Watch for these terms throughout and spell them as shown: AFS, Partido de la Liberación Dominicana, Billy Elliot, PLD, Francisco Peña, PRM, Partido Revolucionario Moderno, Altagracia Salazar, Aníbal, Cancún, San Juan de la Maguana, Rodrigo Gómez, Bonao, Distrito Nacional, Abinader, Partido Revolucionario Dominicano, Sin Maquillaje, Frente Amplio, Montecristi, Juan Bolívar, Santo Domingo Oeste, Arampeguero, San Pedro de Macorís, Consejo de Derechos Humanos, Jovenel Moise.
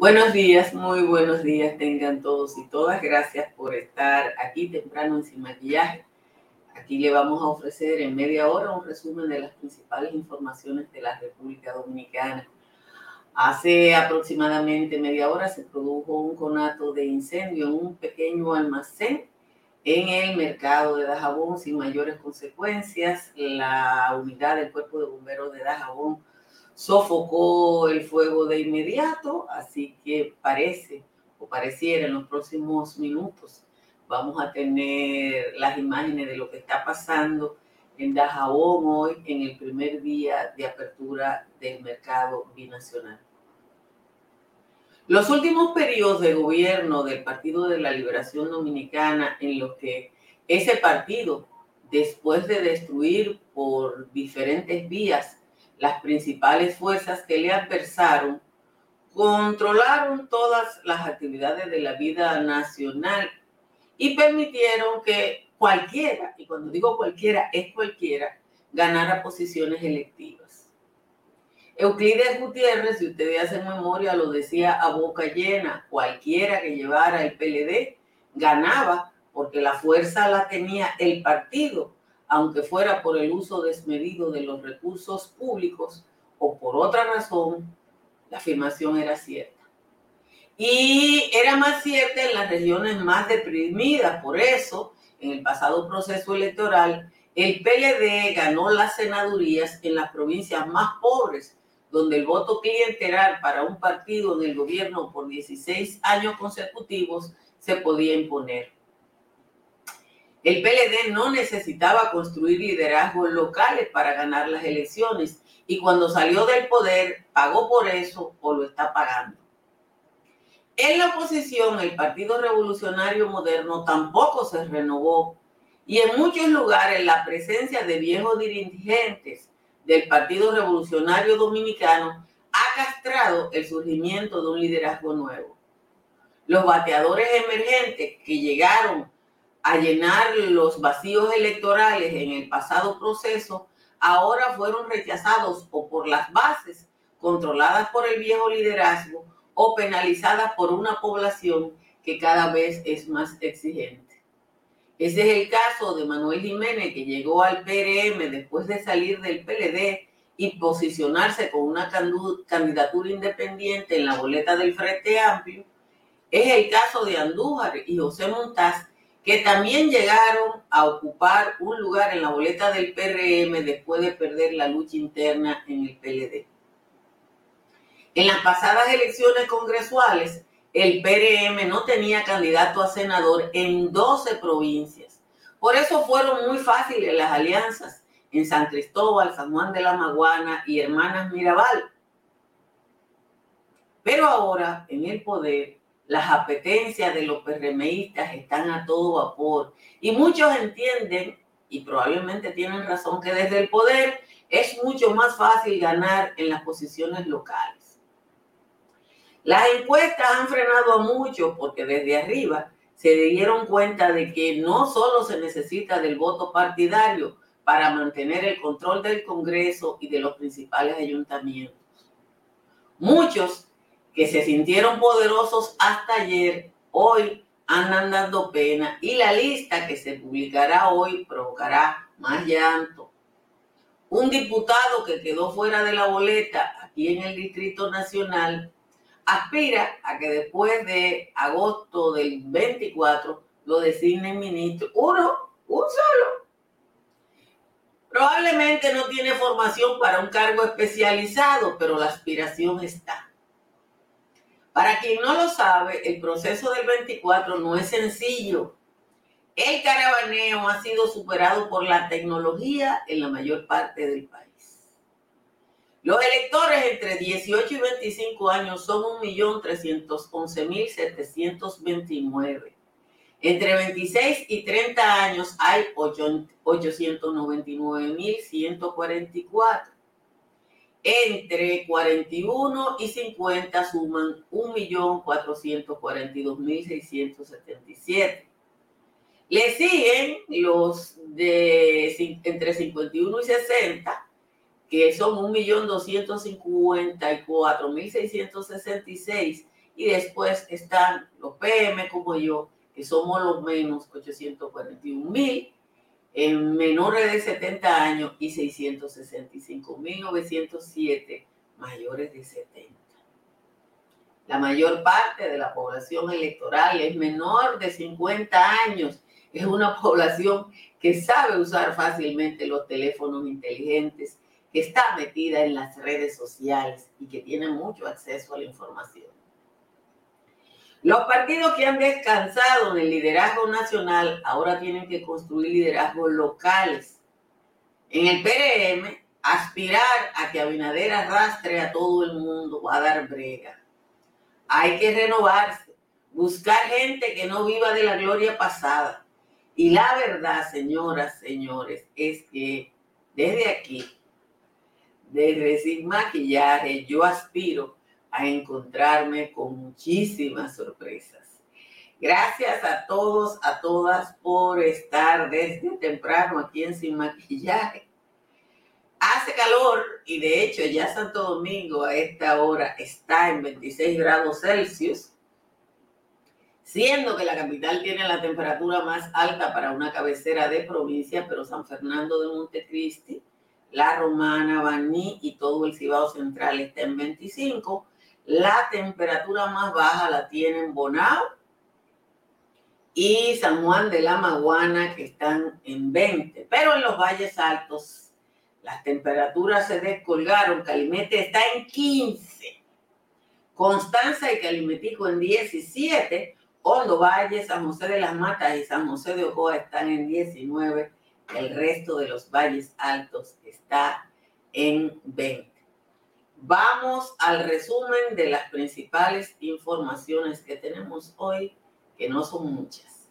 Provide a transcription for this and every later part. Buenos días, muy buenos días tengan todos y todas. Gracias por estar aquí temprano en Sin Maquillaje. Aquí le vamos a ofrecer en media hora un resumen de las principales informaciones de la República Dominicana. Hace aproximadamente media hora se produjo un conato de incendio en un pequeño almacén en el mercado de Dajabón sin mayores consecuencias. La unidad del Cuerpo de Bomberos de Dajabón sofocó el fuego de inmediato, así que pareciera en los próximos minutos vamos a tener las imágenes de lo que está pasando en Dajabón hoy, en el primer día de apertura del mercado binacional. Los últimos periodos de gobierno del Partido de la Liberación Dominicana, en los que ese partido, después de destruir por diferentes vías las principales fuerzas que le adversaron, controlaron todas las actividades de la vida nacional y permitieron que cualquiera, y cuando digo cualquiera, es cualquiera, ganara posiciones electivas. Euclides Gutiérrez, si ustedes hacen memoria, lo decía a boca llena: cualquiera que llevara el PLD ganaba, porque la fuerza la tenía el partido, aunque fuera por el uso desmedido de los recursos públicos o por otra razón. La afirmación era cierta. Y era más cierta en las regiones más deprimidas. Por eso, en el pasado proceso electoral, el PLD ganó las senadurías en las provincias más pobres, donde el voto clientelar para un partido del gobierno por 16 años consecutivos se podía imponer. El PLD no necesitaba construir liderazgos locales para ganar las elecciones, y cuando salió del poder pagó por eso o lo está pagando. En la oposición, el Partido Revolucionario Moderno tampoco se renovó, y en muchos lugares la presencia de viejos dirigentes del Partido Revolucionario Dominicano ha castrado el surgimiento de un liderazgo nuevo. Los bateadores emergentes que llegaron a llenar los vacíos electorales en el pasado proceso ahora fueron rechazados o por las bases controladas por el viejo liderazgo, o penalizadas por una población que cada vez es más exigente. Ese es el caso de Manuel Jiménez, que llegó al PRM después de salir del PLD y posicionarse con una candidatura independiente en la boleta del Frente Amplio. Es el caso de Andújar y José Montás, que también llegaron a ocupar un lugar en la boleta del PRM después de perder la lucha interna en el PLD. En las pasadas elecciones congresuales, el PRM no tenía candidato a senador en 12 provincias. Por eso fueron muy fáciles las alianzas en San Cristóbal, San Juan de la Maguana y Hermanas Mirabal. Pero ahora, en el poder, las apetencias de los PRMistas están a todo vapor. Y muchos entienden, y probablemente tienen razón, que desde el poder es mucho más fácil ganar en las posiciones locales. Las encuestas han frenado a muchos porque desde arriba se dieron cuenta de que no solo se necesita del voto partidario para mantener el control del Congreso y de los principales ayuntamientos. Muchos que se sintieron poderosos hasta ayer, hoy andan dando pena, y la lista que se publicará hoy provocará más llanto. Un diputado que quedó fuera de la boleta aquí en el Distrito Nacional aspira a que después de agosto del 24 lo designen ministro. Un solo. Probablemente no tiene formación para un cargo especializado, pero la aspiración está. Para quien no lo sabe, el proceso del 24 no es sencillo. El caravaneo ha sido superado por la tecnología en la mayor parte del país. Los electores entre 18 y 25 años son 1.311.729. Entre 26 y 30 años hay 899.144. Entre 41 y 50 suman 1.442.677. Le siguen los de entre 51 y 60, que son 1.254.666, y después están los PM como yo, que somos los menos, 841,000, menores de 70 años y 665,907 mayores de 70. La mayor parte de la población electoral es menor de 50 años. Es una población que sabe usar fácilmente los teléfonos inteligentes, que está metida en las redes sociales y que tiene mucho acceso a la información. Los partidos que han descansado en el liderazgo nacional ahora tienen que construir liderazgos locales. En el PRM, aspirar a que Abinader arrastre a todo el mundo va a dar brega. Hay que renovarse, buscar gente que no viva de la gloria pasada. Y la verdad, señoras, señores, es que desde aquí, desde Sin Maquillaje, yo aspiro a encontrarme con muchísimas sorpresas. Gracias a todos, a todas por estar desde temprano aquí en Sin Maquillaje. Hace calor y de hecho ya Santo Domingo a esta hora está en 26 grados Celsius, siendo que la capital tiene la temperatura más alta para una cabecera de provincia, pero San Fernando de Montecristi, La Romana, Baní y todo el Cibao Central está en 25. La temperatura más baja la tienen Bonao y San Juan de la Maguana, que están en 20. Pero en los valles altos las temperaturas se descolgaron. Calimete está en 15. Constanza y Calimetico en 17. Hondo Valle, San José de las Matas y San José de Ocoa están en 19. El resto de los valles altos está en 20. Vamos al resumen de las principales informaciones que tenemos hoy, que no son muchas.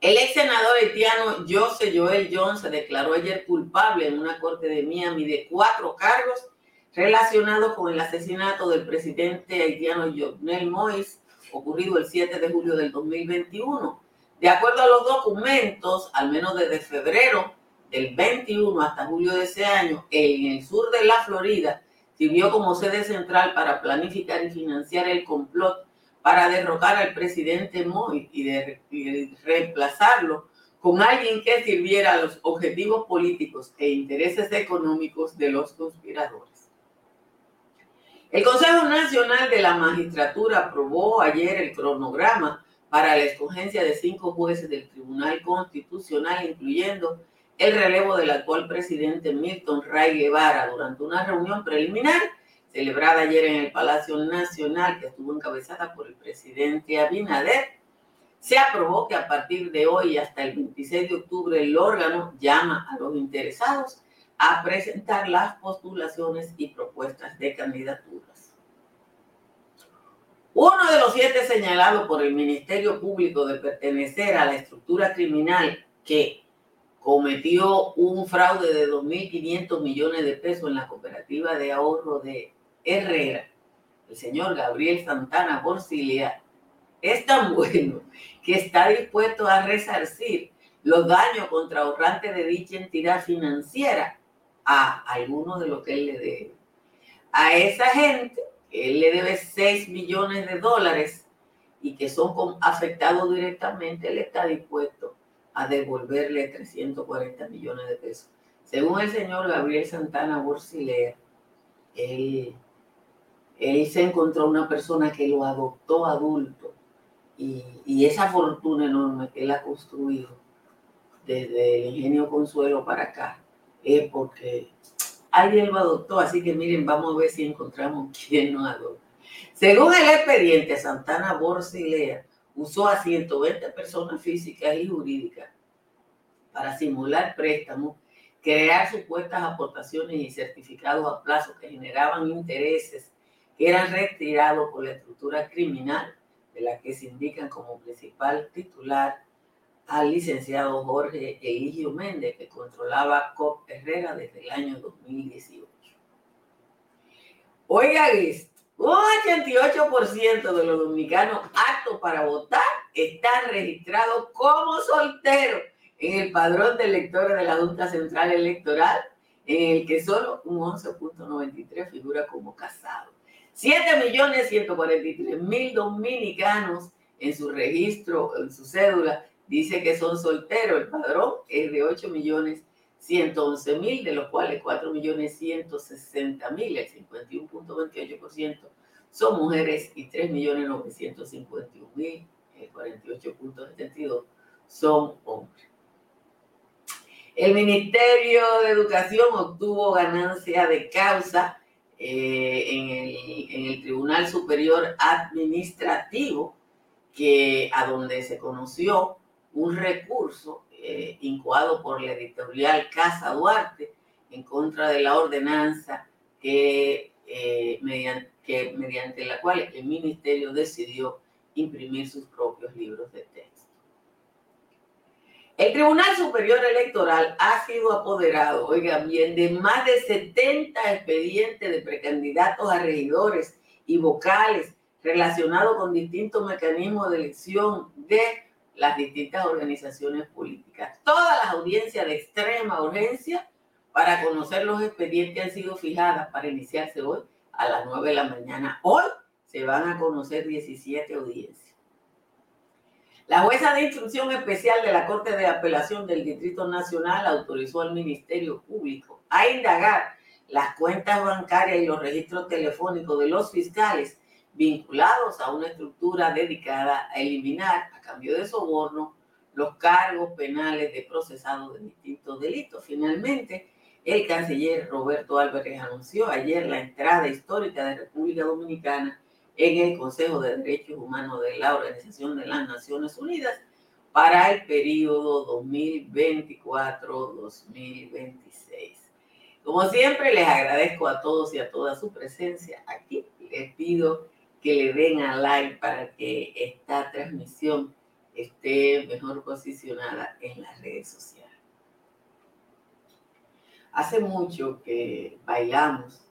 El ex senador haitiano José Joel Jones se declaró ayer culpable en una corte de Miami de 4 cargos relacionados con el asesinato del presidente haitiano Jovenel Moise, ocurrido el 7 de julio del 2021. De acuerdo a los documentos, al menos desde febrero del 21 hasta julio de ese año, en el sur de la Florida, sirvió como sede central para planificar y financiar el complot para derrocar al presidente Moïse y reemplazarlo con alguien que sirviera a los objetivos políticos e intereses económicos de los conspiradores. El Consejo Nacional de la Magistratura aprobó ayer el cronograma para la escogencia de 5 jueces del Tribunal Constitucional, incluyendo el relevo del actual presidente Milton Ray Guevara, durante una reunión preliminar celebrada ayer en el Palacio Nacional, que estuvo encabezada por el presidente Abinader. Se aprobó que a partir de hoy hasta el 26 de octubre el órgano llama a los interesados a presentar las postulaciones y propuestas de candidaturas. Uno de los 7 señalados por el Ministerio Público de pertenecer a la estructura criminal que cometió un fraude de 2.500 millones de pesos en la cooperativa de ahorro de Herrera, el señor Gabriel Santana Borcilia, es tan bueno que está dispuesto a resarcir los daños contra ahorrantes de dicha entidad financiera a algunos de los que él le debe. A esa gente él le debe $6 millones y que son afectados directamente, él está dispuesto a devolverle $340 millones. Según el señor Gabriel Santana Borcilea, él se encontró una persona que lo adoptó adulto y esa fortuna enorme que él ha construido desde el Ingenio Consuelo para acá es porque alguien lo adoptó, así que miren, vamos a ver si encontramos quién nos adopta. Según el expediente, Santana Borcilea usó a 120 personas físicas y jurídicas para simular préstamos, crear supuestas aportaciones y certificados a plazo que generaban intereses que eran retirados por la estructura criminal, de la que se indican como principal titular al licenciado Jorge Eligio Méndez, que controlaba COP Herrera desde el año 2018. Oiga, un 88% de los dominicanos aptos para votar están registrados como solteros en el padrón de electores de la Junta Central Electoral, en el que solo un 11.93% figura como casado. 7.143.000 dominicanos en su registro, en su cédula, dice que son solteros. El padrón es de 8.111.000, de los cuales 4.160.000, el 51.28%, son mujeres y 3.951.000, el 48.72%, son hombres. El Ministerio de Educación obtuvo ganancia de causa en el Tribunal Superior Administrativo, que a donde se conoció un recurso incoado por la editorial Casa Duarte en contra de la ordenanza mediante la cual el ministerio decidió imprimir sus propios libros de texto. El Tribunal Superior Electoral ha sido apoderado, oigan bien, de más de 70 expedientes de precandidatos a regidores y vocales relacionados con distintos mecanismos de elección de las distintas organizaciones políticas. Todas las audiencias de extrema urgencia para conocer los expedientes han sido fijadas para iniciarse hoy a las 9 de la mañana. Hoy se van a conocer 17 audiencias. La jueza de instrucción especial de la Corte de Apelación del Distrito Nacional autorizó al Ministerio Público a indagar las cuentas bancarias y los registros telefónicos de los fiscales vinculados a una estructura dedicada a eliminar, a cambio de soborno, los cargos penales de procesados de distintos delitos. Finalmente, el canciller Roberto Álvarez anunció ayer la entrada histórica de República Dominicana en el Consejo de Derechos Humanos de la Organización de las Naciones Unidas para el periodo 2024-2026. Como siempre, les agradezco a todos y a todas su presencia aquí. Les pido que le den a like para que esta transmisión esté mejor posicionada en las redes sociales. Hace mucho que bailamos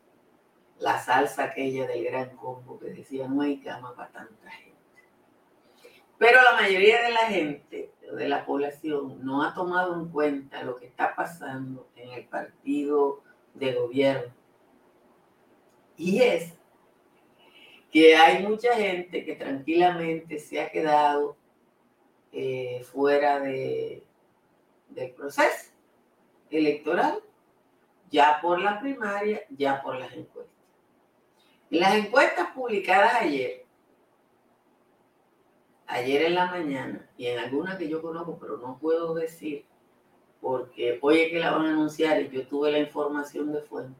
la salsa aquella del gran combo que decía no hay cama para tanta gente. Pero la mayoría de la gente, de la población, no ha tomado en cuenta lo que está pasando en el partido de gobierno. Y es que hay mucha gente que tranquilamente se ha quedado fuera del proceso electoral, ya por la primaria, ya por las encuestas. En las encuestas publicadas ayer en la mañana, y en algunas que yo conozco, pero no puedo decir, porque hoy es que la van a anunciar y yo tuve la información de fuente.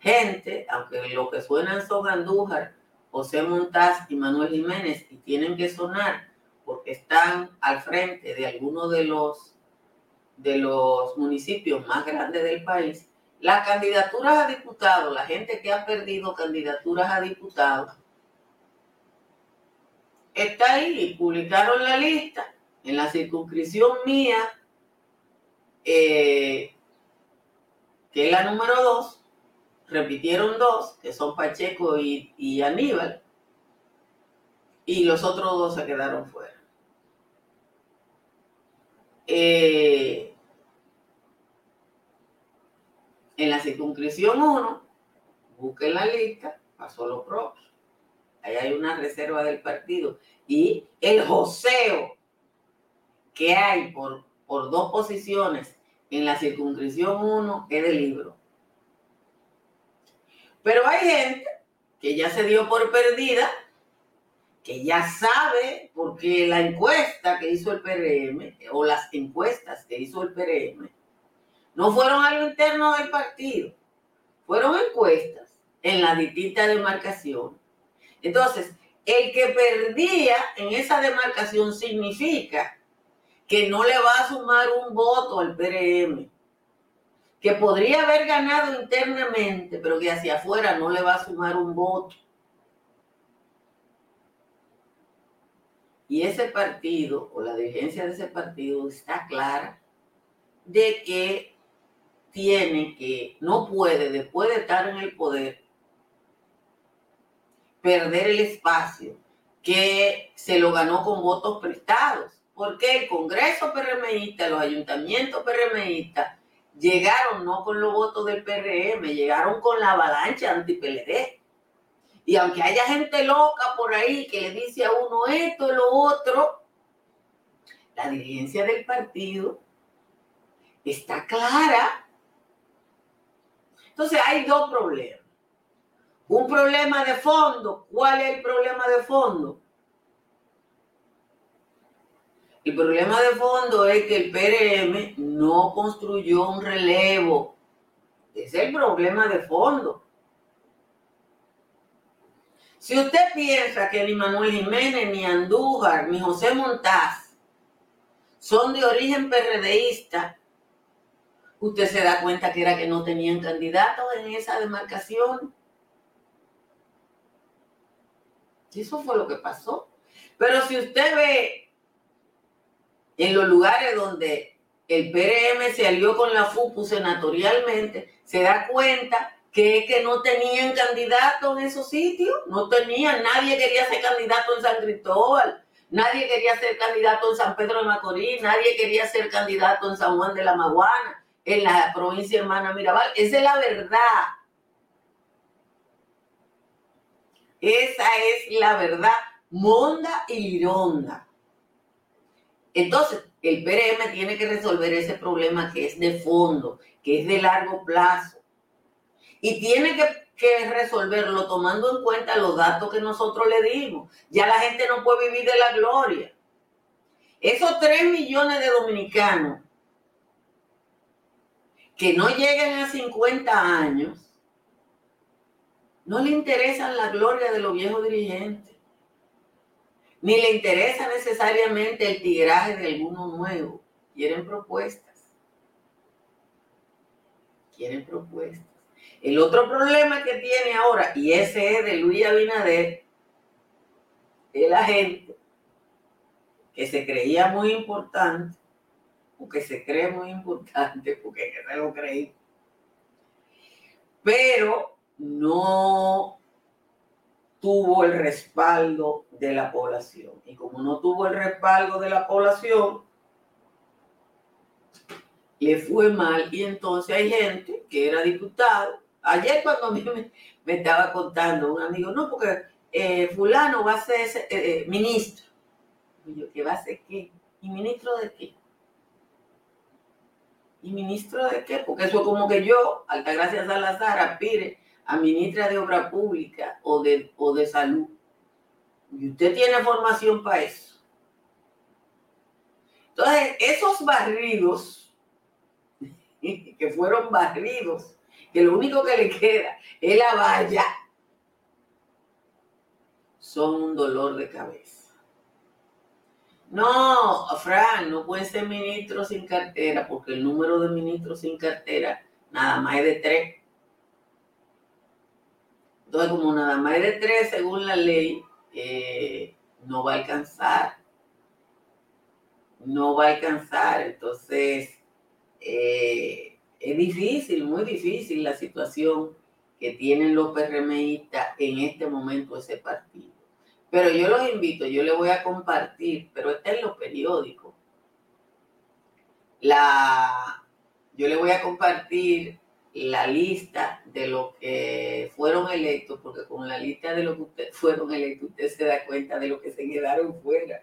Gente, aunque lo que suenan son Andújar, José Montás y Manuel Jiménez, y tienen que sonar porque están al frente de algunos de los municipios más grandes del país, las candidaturas a diputados, la gente que ha perdido candidaturas a diputados, está ahí, publicaron la lista. En la circunscripción mía, que es la número 2, repitieron 2, que son Pacheco y Aníbal, y los otros 2 se quedaron fuera. En la circunscripción 1, busquen la lista, pasó lo propio. Ahí hay una reserva del partido. Y el joseo que hay por 2 posiciones en la circunscripción 1 es de libro. Pero hay gente que ya se dio por perdida, que ya sabe, porque la encuesta que hizo el PRM, o las encuestas que hizo el PRM, no fueron a lo interno del partido, fueron encuestas en las distintas demarcaciones. Entonces, el que perdía en esa demarcación significa que no le va a sumar un voto al PRM, que podría haber ganado internamente, pero que hacia afuera no le va a sumar un voto. Y ese partido, o la dirigencia de ese partido, está clara de que no puede, después de estar en el poder, perder el espacio que se lo ganó con votos prestados, porque el Congreso PRMista, los ayuntamientos PRMistas llegaron no con los votos del PRM, llegaron con la avalancha anti-PLD. Y aunque haya gente loca por ahí que le dice a uno esto, lo otro, la dirigencia del partido está clara. Entonces hay dos problemas. Un problema de fondo. ¿Cuál es el problema de fondo? El problema de fondo es que el PRM no construyó un relevo. Ese es el problema de fondo. Si usted piensa que ni Manuel Jiménez, ni Andújar, ni José Montás son de origen PRDista, usted se da cuenta que era que no tenían candidatos en esa demarcación. Eso fue lo que pasó. Pero si usted ve en los lugares donde el PRM se alió con la FUPU senatorialmente, se da cuenta que es que no tenían candidatos en esos sitios, no tenían, nadie quería ser candidato en San Cristóbal, nadie quería ser candidato en San Pedro de Macorís, nadie quería ser candidato en San Juan de la Maguana, en la provincia Hermanas Mirabal. Esa es la verdad. Esa es la verdad, monda y lironda. Entonces, el PRM tiene que resolver ese problema que es de fondo, que es de largo plazo. Y tiene que resolverlo tomando en cuenta los datos que nosotros le dimos. Ya la gente no puede vivir de la gloria. Esos 3 millones de dominicanos que no llegan a 50 años, no le interesa la gloria de los viejos dirigentes. Ni le interesa necesariamente el tigraje de alguno nuevo. Quieren propuestas. Quieren propuestas. El otro problema que tiene ahora, y ese es de Luis Abinader, es la gente que se creía muy importante, o que se cree muy importante, porque ya se lo creí. Pero no tuvo el respaldo de la población. Y como no tuvo el respaldo de la población, le fue mal. Y entonces hay gente que era diputado. Ayer cuando a mí me estaba contando un amigo, no, porque fulano va a ser ministro. Y yo, ¿qué va a ser qué? ¿Y ministro de qué? ¿Y ministro de qué? Porque eso es como que yo, Altagracia Salazar, aspire a ministra de Obra Pública o de Salud. Y usted tiene formación para eso. Entonces, esos barridos, que fueron barridos, que lo único que le queda es la valla, son un dolor de cabeza. No, Fran, no pueden ser ministros sin cartera, porque el número de ministros sin cartera nada más es de 3. Entonces, como nada más de 3, según la ley, no va a alcanzar. No va a alcanzar. Entonces, es difícil, muy difícil la situación que tienen los PRMistas en este momento ese partido. Pero yo los invito, yo les voy a compartir, pero está en los periódicos. Yo les voy a compartir la lista de los que fueron electos, porque con la lista de los que fueron electos usted se da cuenta de los que se quedaron fuera.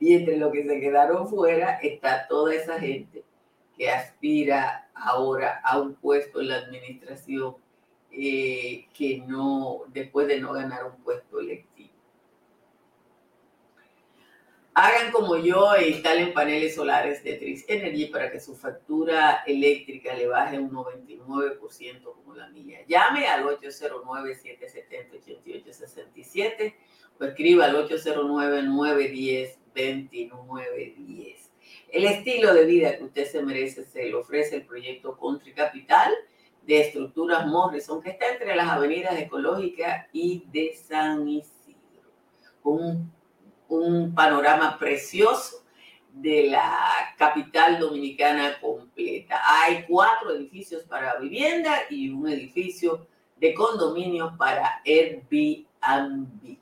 Y entre los que se quedaron fuera está toda esa gente que aspira ahora a un puesto en la administración que no, después de no ganar un puesto electivo. Hagan como yo e instalen paneles solares de Tris Energy para que su factura eléctrica le baje un 99% como la mía. Llame al 809-770-8867 o escriba al 809-910-2910. El estilo de vida que usted se merece se le ofrece el proyecto Country Capital de Estructuras Morrison, que está entre las avenidas Ecológica y de San Isidro. Un panorama precioso de la capital dominicana completa. Hay 4 edificios para vivienda y un edificio de condominios para Airbnb.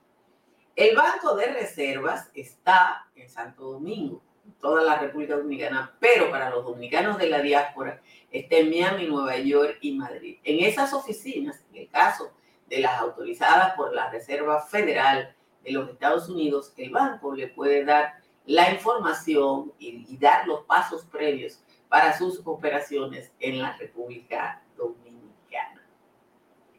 El Banco de Reservas está en Santo Domingo, en toda la República Dominicana, pero para los dominicanos de la diáspora está en Miami, Nueva York y Madrid. En esas oficinas, en el caso de las autorizadas por la Reserva Federal de los Estados Unidos, el banco le puede dar la información y dar los pasos previos para sus operaciones en la República Dominicana.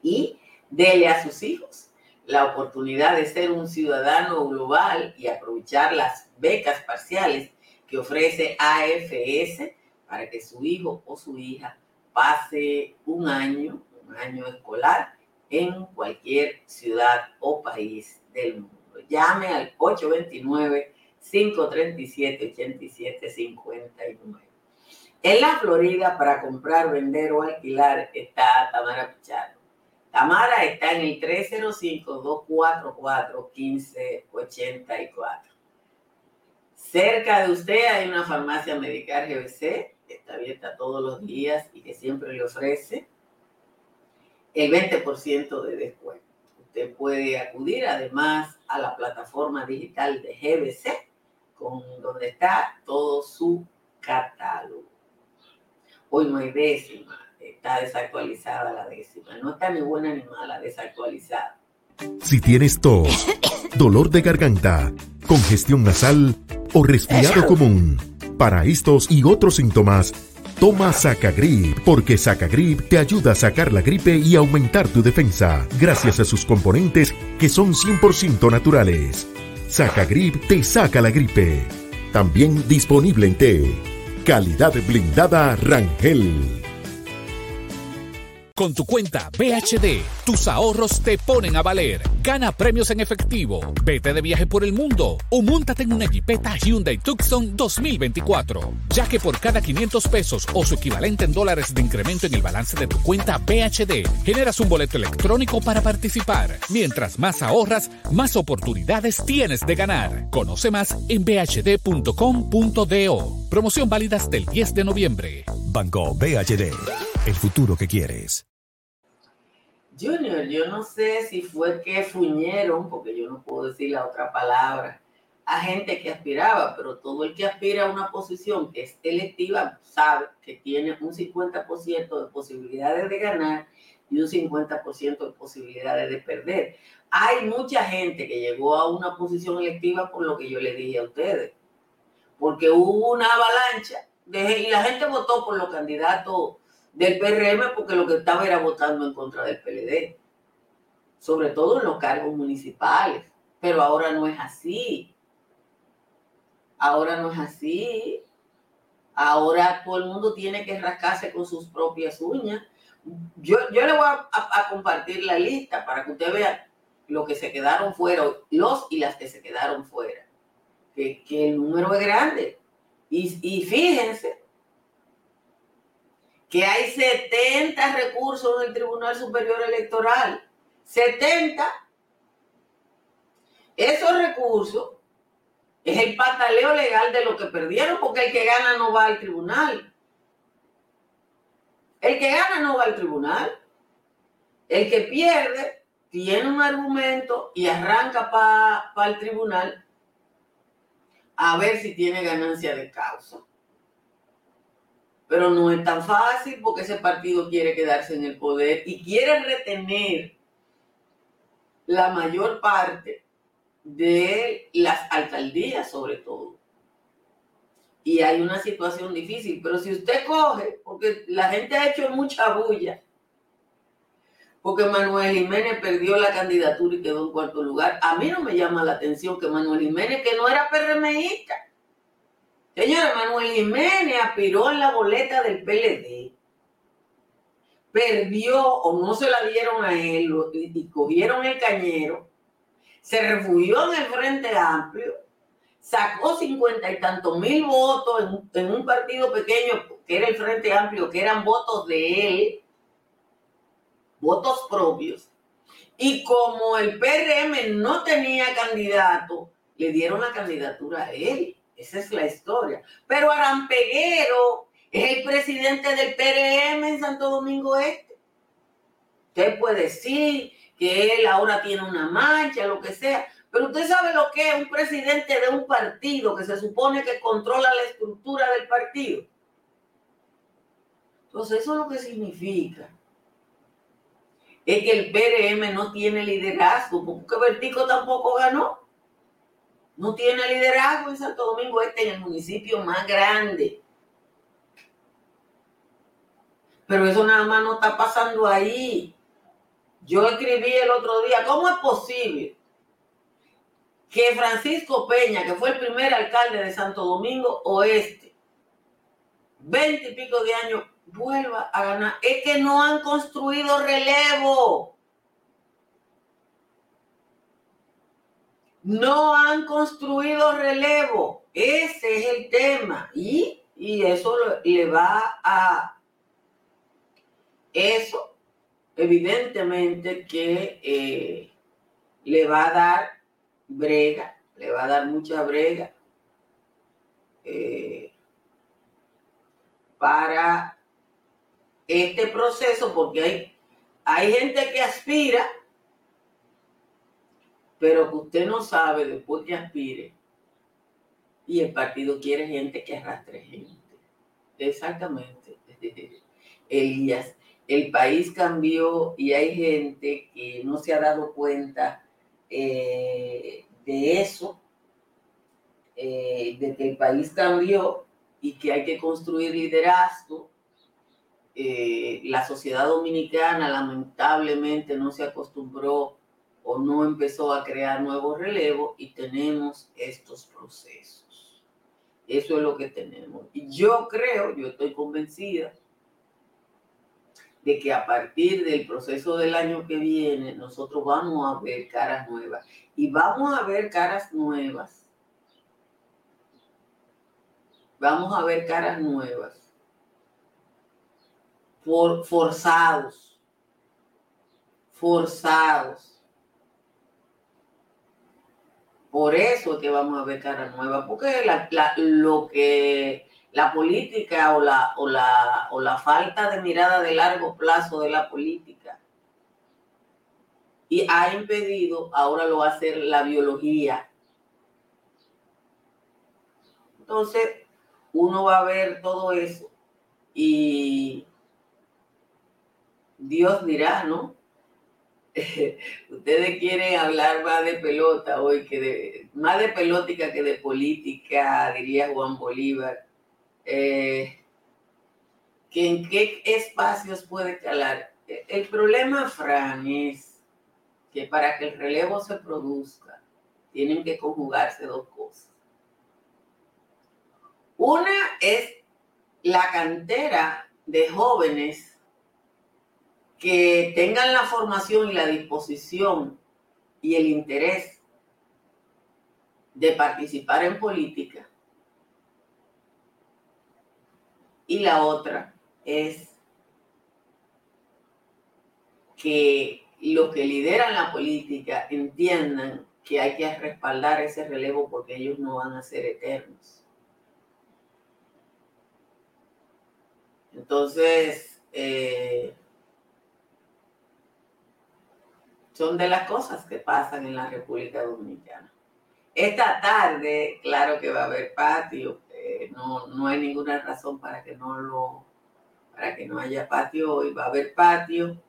Y dele a sus hijos la oportunidad de ser un ciudadano global y aprovechar las becas parciales que ofrece AFS para que su hijo o su hija pase un año escolar en cualquier ciudad o país del mundo. Llame al 829-537-8759. En la Florida, para comprar, vender o alquilar, está Tamara Pichardo. Tamara está en el 305-244-1584. Cerca de usted hay una farmacia Medical GBC que está abierta todos los días y que siempre le ofrece el 20% de descuento. Usted puede acudir además a la plataforma digital de GBC, donde está todo su catálogo. Hoy no hay décima, está desactualizada la décima. No está ni buena ni mala, desactualizada. Si tienes tos, dolor de garganta, congestión nasal o resfriado común, para estos y otros síntomas, toma Sacagrip, porque Sacagrip te ayuda a sacar la gripe y aumentar tu defensa, gracias a sus componentes que son 100% naturales. Sacagrip te saca la gripe. También disponible en té. Calidad blindada Rangel. Con tu cuenta BHD, tus ahorros te ponen a valer. Gana premios en efectivo, vete de viaje por el mundo o móntate en una jipeta Hyundai Tucson 2024. Ya que por cada $500 o su equivalente en dólares de incremento en el balance de tu cuenta BHD, generas un boleto electrónico para participar. Mientras más ahorras, más oportunidades tienes de ganar. Conoce más en bhd.com.do. Promoción válida hasta el 10 de noviembre. Banco BHD, el futuro que quieres. Junior, yo no sé si fue que fuñeron, porque yo no puedo decir la otra palabra, a gente que aspiraba, pero todo el que aspira a una posición que es electiva sabe que tiene un 50% de posibilidades de ganar y un 50% de posibilidades de perder. Hay mucha gente que llegó a una posición electiva por lo que yo les dije a ustedes, porque hubo una avalancha y la gente votó por los candidatos del PRM porque lo que estaba era votando en contra del PLD, sobre todo en los cargos municipales, pero ahora no es así. Ahora todo el mundo tiene que rascarse con sus propias uñas. Yo le voy a compartir la lista para que usted vea los que se quedaron fuera, los y las que se quedaron fuera, que el número es grande. Y fíjense que hay 70 recursos en el Tribunal Superior Electoral. 70. Esos recursos es el pataleo legal de lo que perdieron, porque el que gana no va al tribunal. El que pierde tiene un argumento y arranca para el tribunal a ver si tiene ganancia de causa. Pero no es tan fácil porque ese partido quiere quedarse en el poder y quiere retener la mayor parte de las alcaldías, sobre todo. Y hay una situación difícil, pero si usted coge, porque la gente ha hecho mucha bulla, porque Manuel Jiménez perdió la candidatura y quedó en cuarto lugar. A mí no me llama la atención que Manuel Jiménez, que no era PRMista. Señora, Manuel Jiménez aspiró en la boleta del PLD. Perdió o no se la dieron a él y cogieron el cañero. Se refugió en el Frente Amplio. Sacó 50,000+ votos en un partido pequeño que era el Frente Amplio, que eran votos de él. Votos propios. Y como el PRM no tenía candidato, le dieron la candidatura a él. Esa es la historia. Pero Arampeguero es el presidente del PRM en Santo Domingo Este. Usted puede decir que él ahora tiene una mancha, lo que sea. Pero usted sabe lo que es un presidente de un partido que se supone que controla la estructura del partido. Entonces, eso es lo que significa. es que el PRM no tiene liderazgo, porque Bertico tampoco ganó. No tiene liderazgo en Santo Domingo Este, en el municipio más grande. Pero eso nada más no está pasando ahí. Yo escribí el otro día, ¿cómo es posible que Francisco Peña, que fue el primer alcalde de Santo Domingo Oeste, 20 y pico de años, vuelva a ganar? Es que no han construido relevo. No han construido relevo. Ese es el tema. Y eso le va a... Eso, evidentemente, que le va a dar brega, le va a dar mucha brega para este proceso, porque hay gente que aspira, pero que usted no sabe después que aspire, y el partido quiere gente que arrastre gente. Exactamente, Elías. El país cambió y hay gente que no se ha dado cuenta de eso, de que el país cambió y que hay que construir liderazgo. La sociedad dominicana lamentablemente no se acostumbró o no empezó a crear nuevos relevos y tenemos estos procesos. Eso es lo que tenemos. Y yo creo, yo estoy convencida de que a partir del proceso del año que viene, nosotros vamos a ver caras nuevas. Y vamos a ver caras nuevas. Vamos a ver caras nuevas. Forzados. Forzados. Por eso es que vamos a ver caras nuevas. Porque lo que... La política o la falta de mirada de largo plazo de la política y ha impedido, ahora lo va a hacer la biología. Entonces, uno va a ver todo eso y Dios dirá, ¿no? Ustedes quieren hablar más de pelota hoy, más de pelótica que de política, diría Juan Bolívar. Que en qué espacios puede calar. El problema, Fran, es que para que el relevo se produzca, tienen que conjugarse dos cosas. Una es la cantera de jóvenes que tengan la formación y la disposición y el interés de participar en política. Y la otra es que los que lideran la política entiendan que hay que respaldar ese relevo porque ellos no van a ser eternos. Entonces, son de las cosas que pasan en la República Dominicana. Esta tarde, claro que va a haber patio. No hay ninguna razón para que no haya patio. Hoy va a haber patio.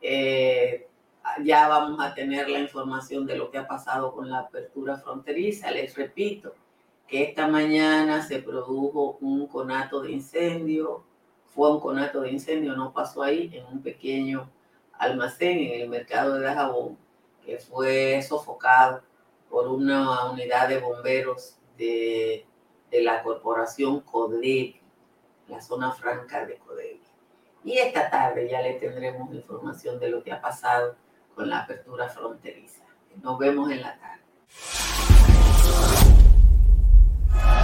Ya vamos a tener la información de lo que ha pasado con la apertura fronteriza. Les repito que esta mañana se produjo un conato de incendio. Fue un conato de incendio, no pasó ahí, en un pequeño almacén en el mercado de Dajabón, que fue sofocado por una unidad de bomberos de la corporación CODEVI, la zona franca de CODEVI. Y esta tarde ya le tendremos información de lo que ha pasado con la apertura fronteriza. Nos vemos en la tarde.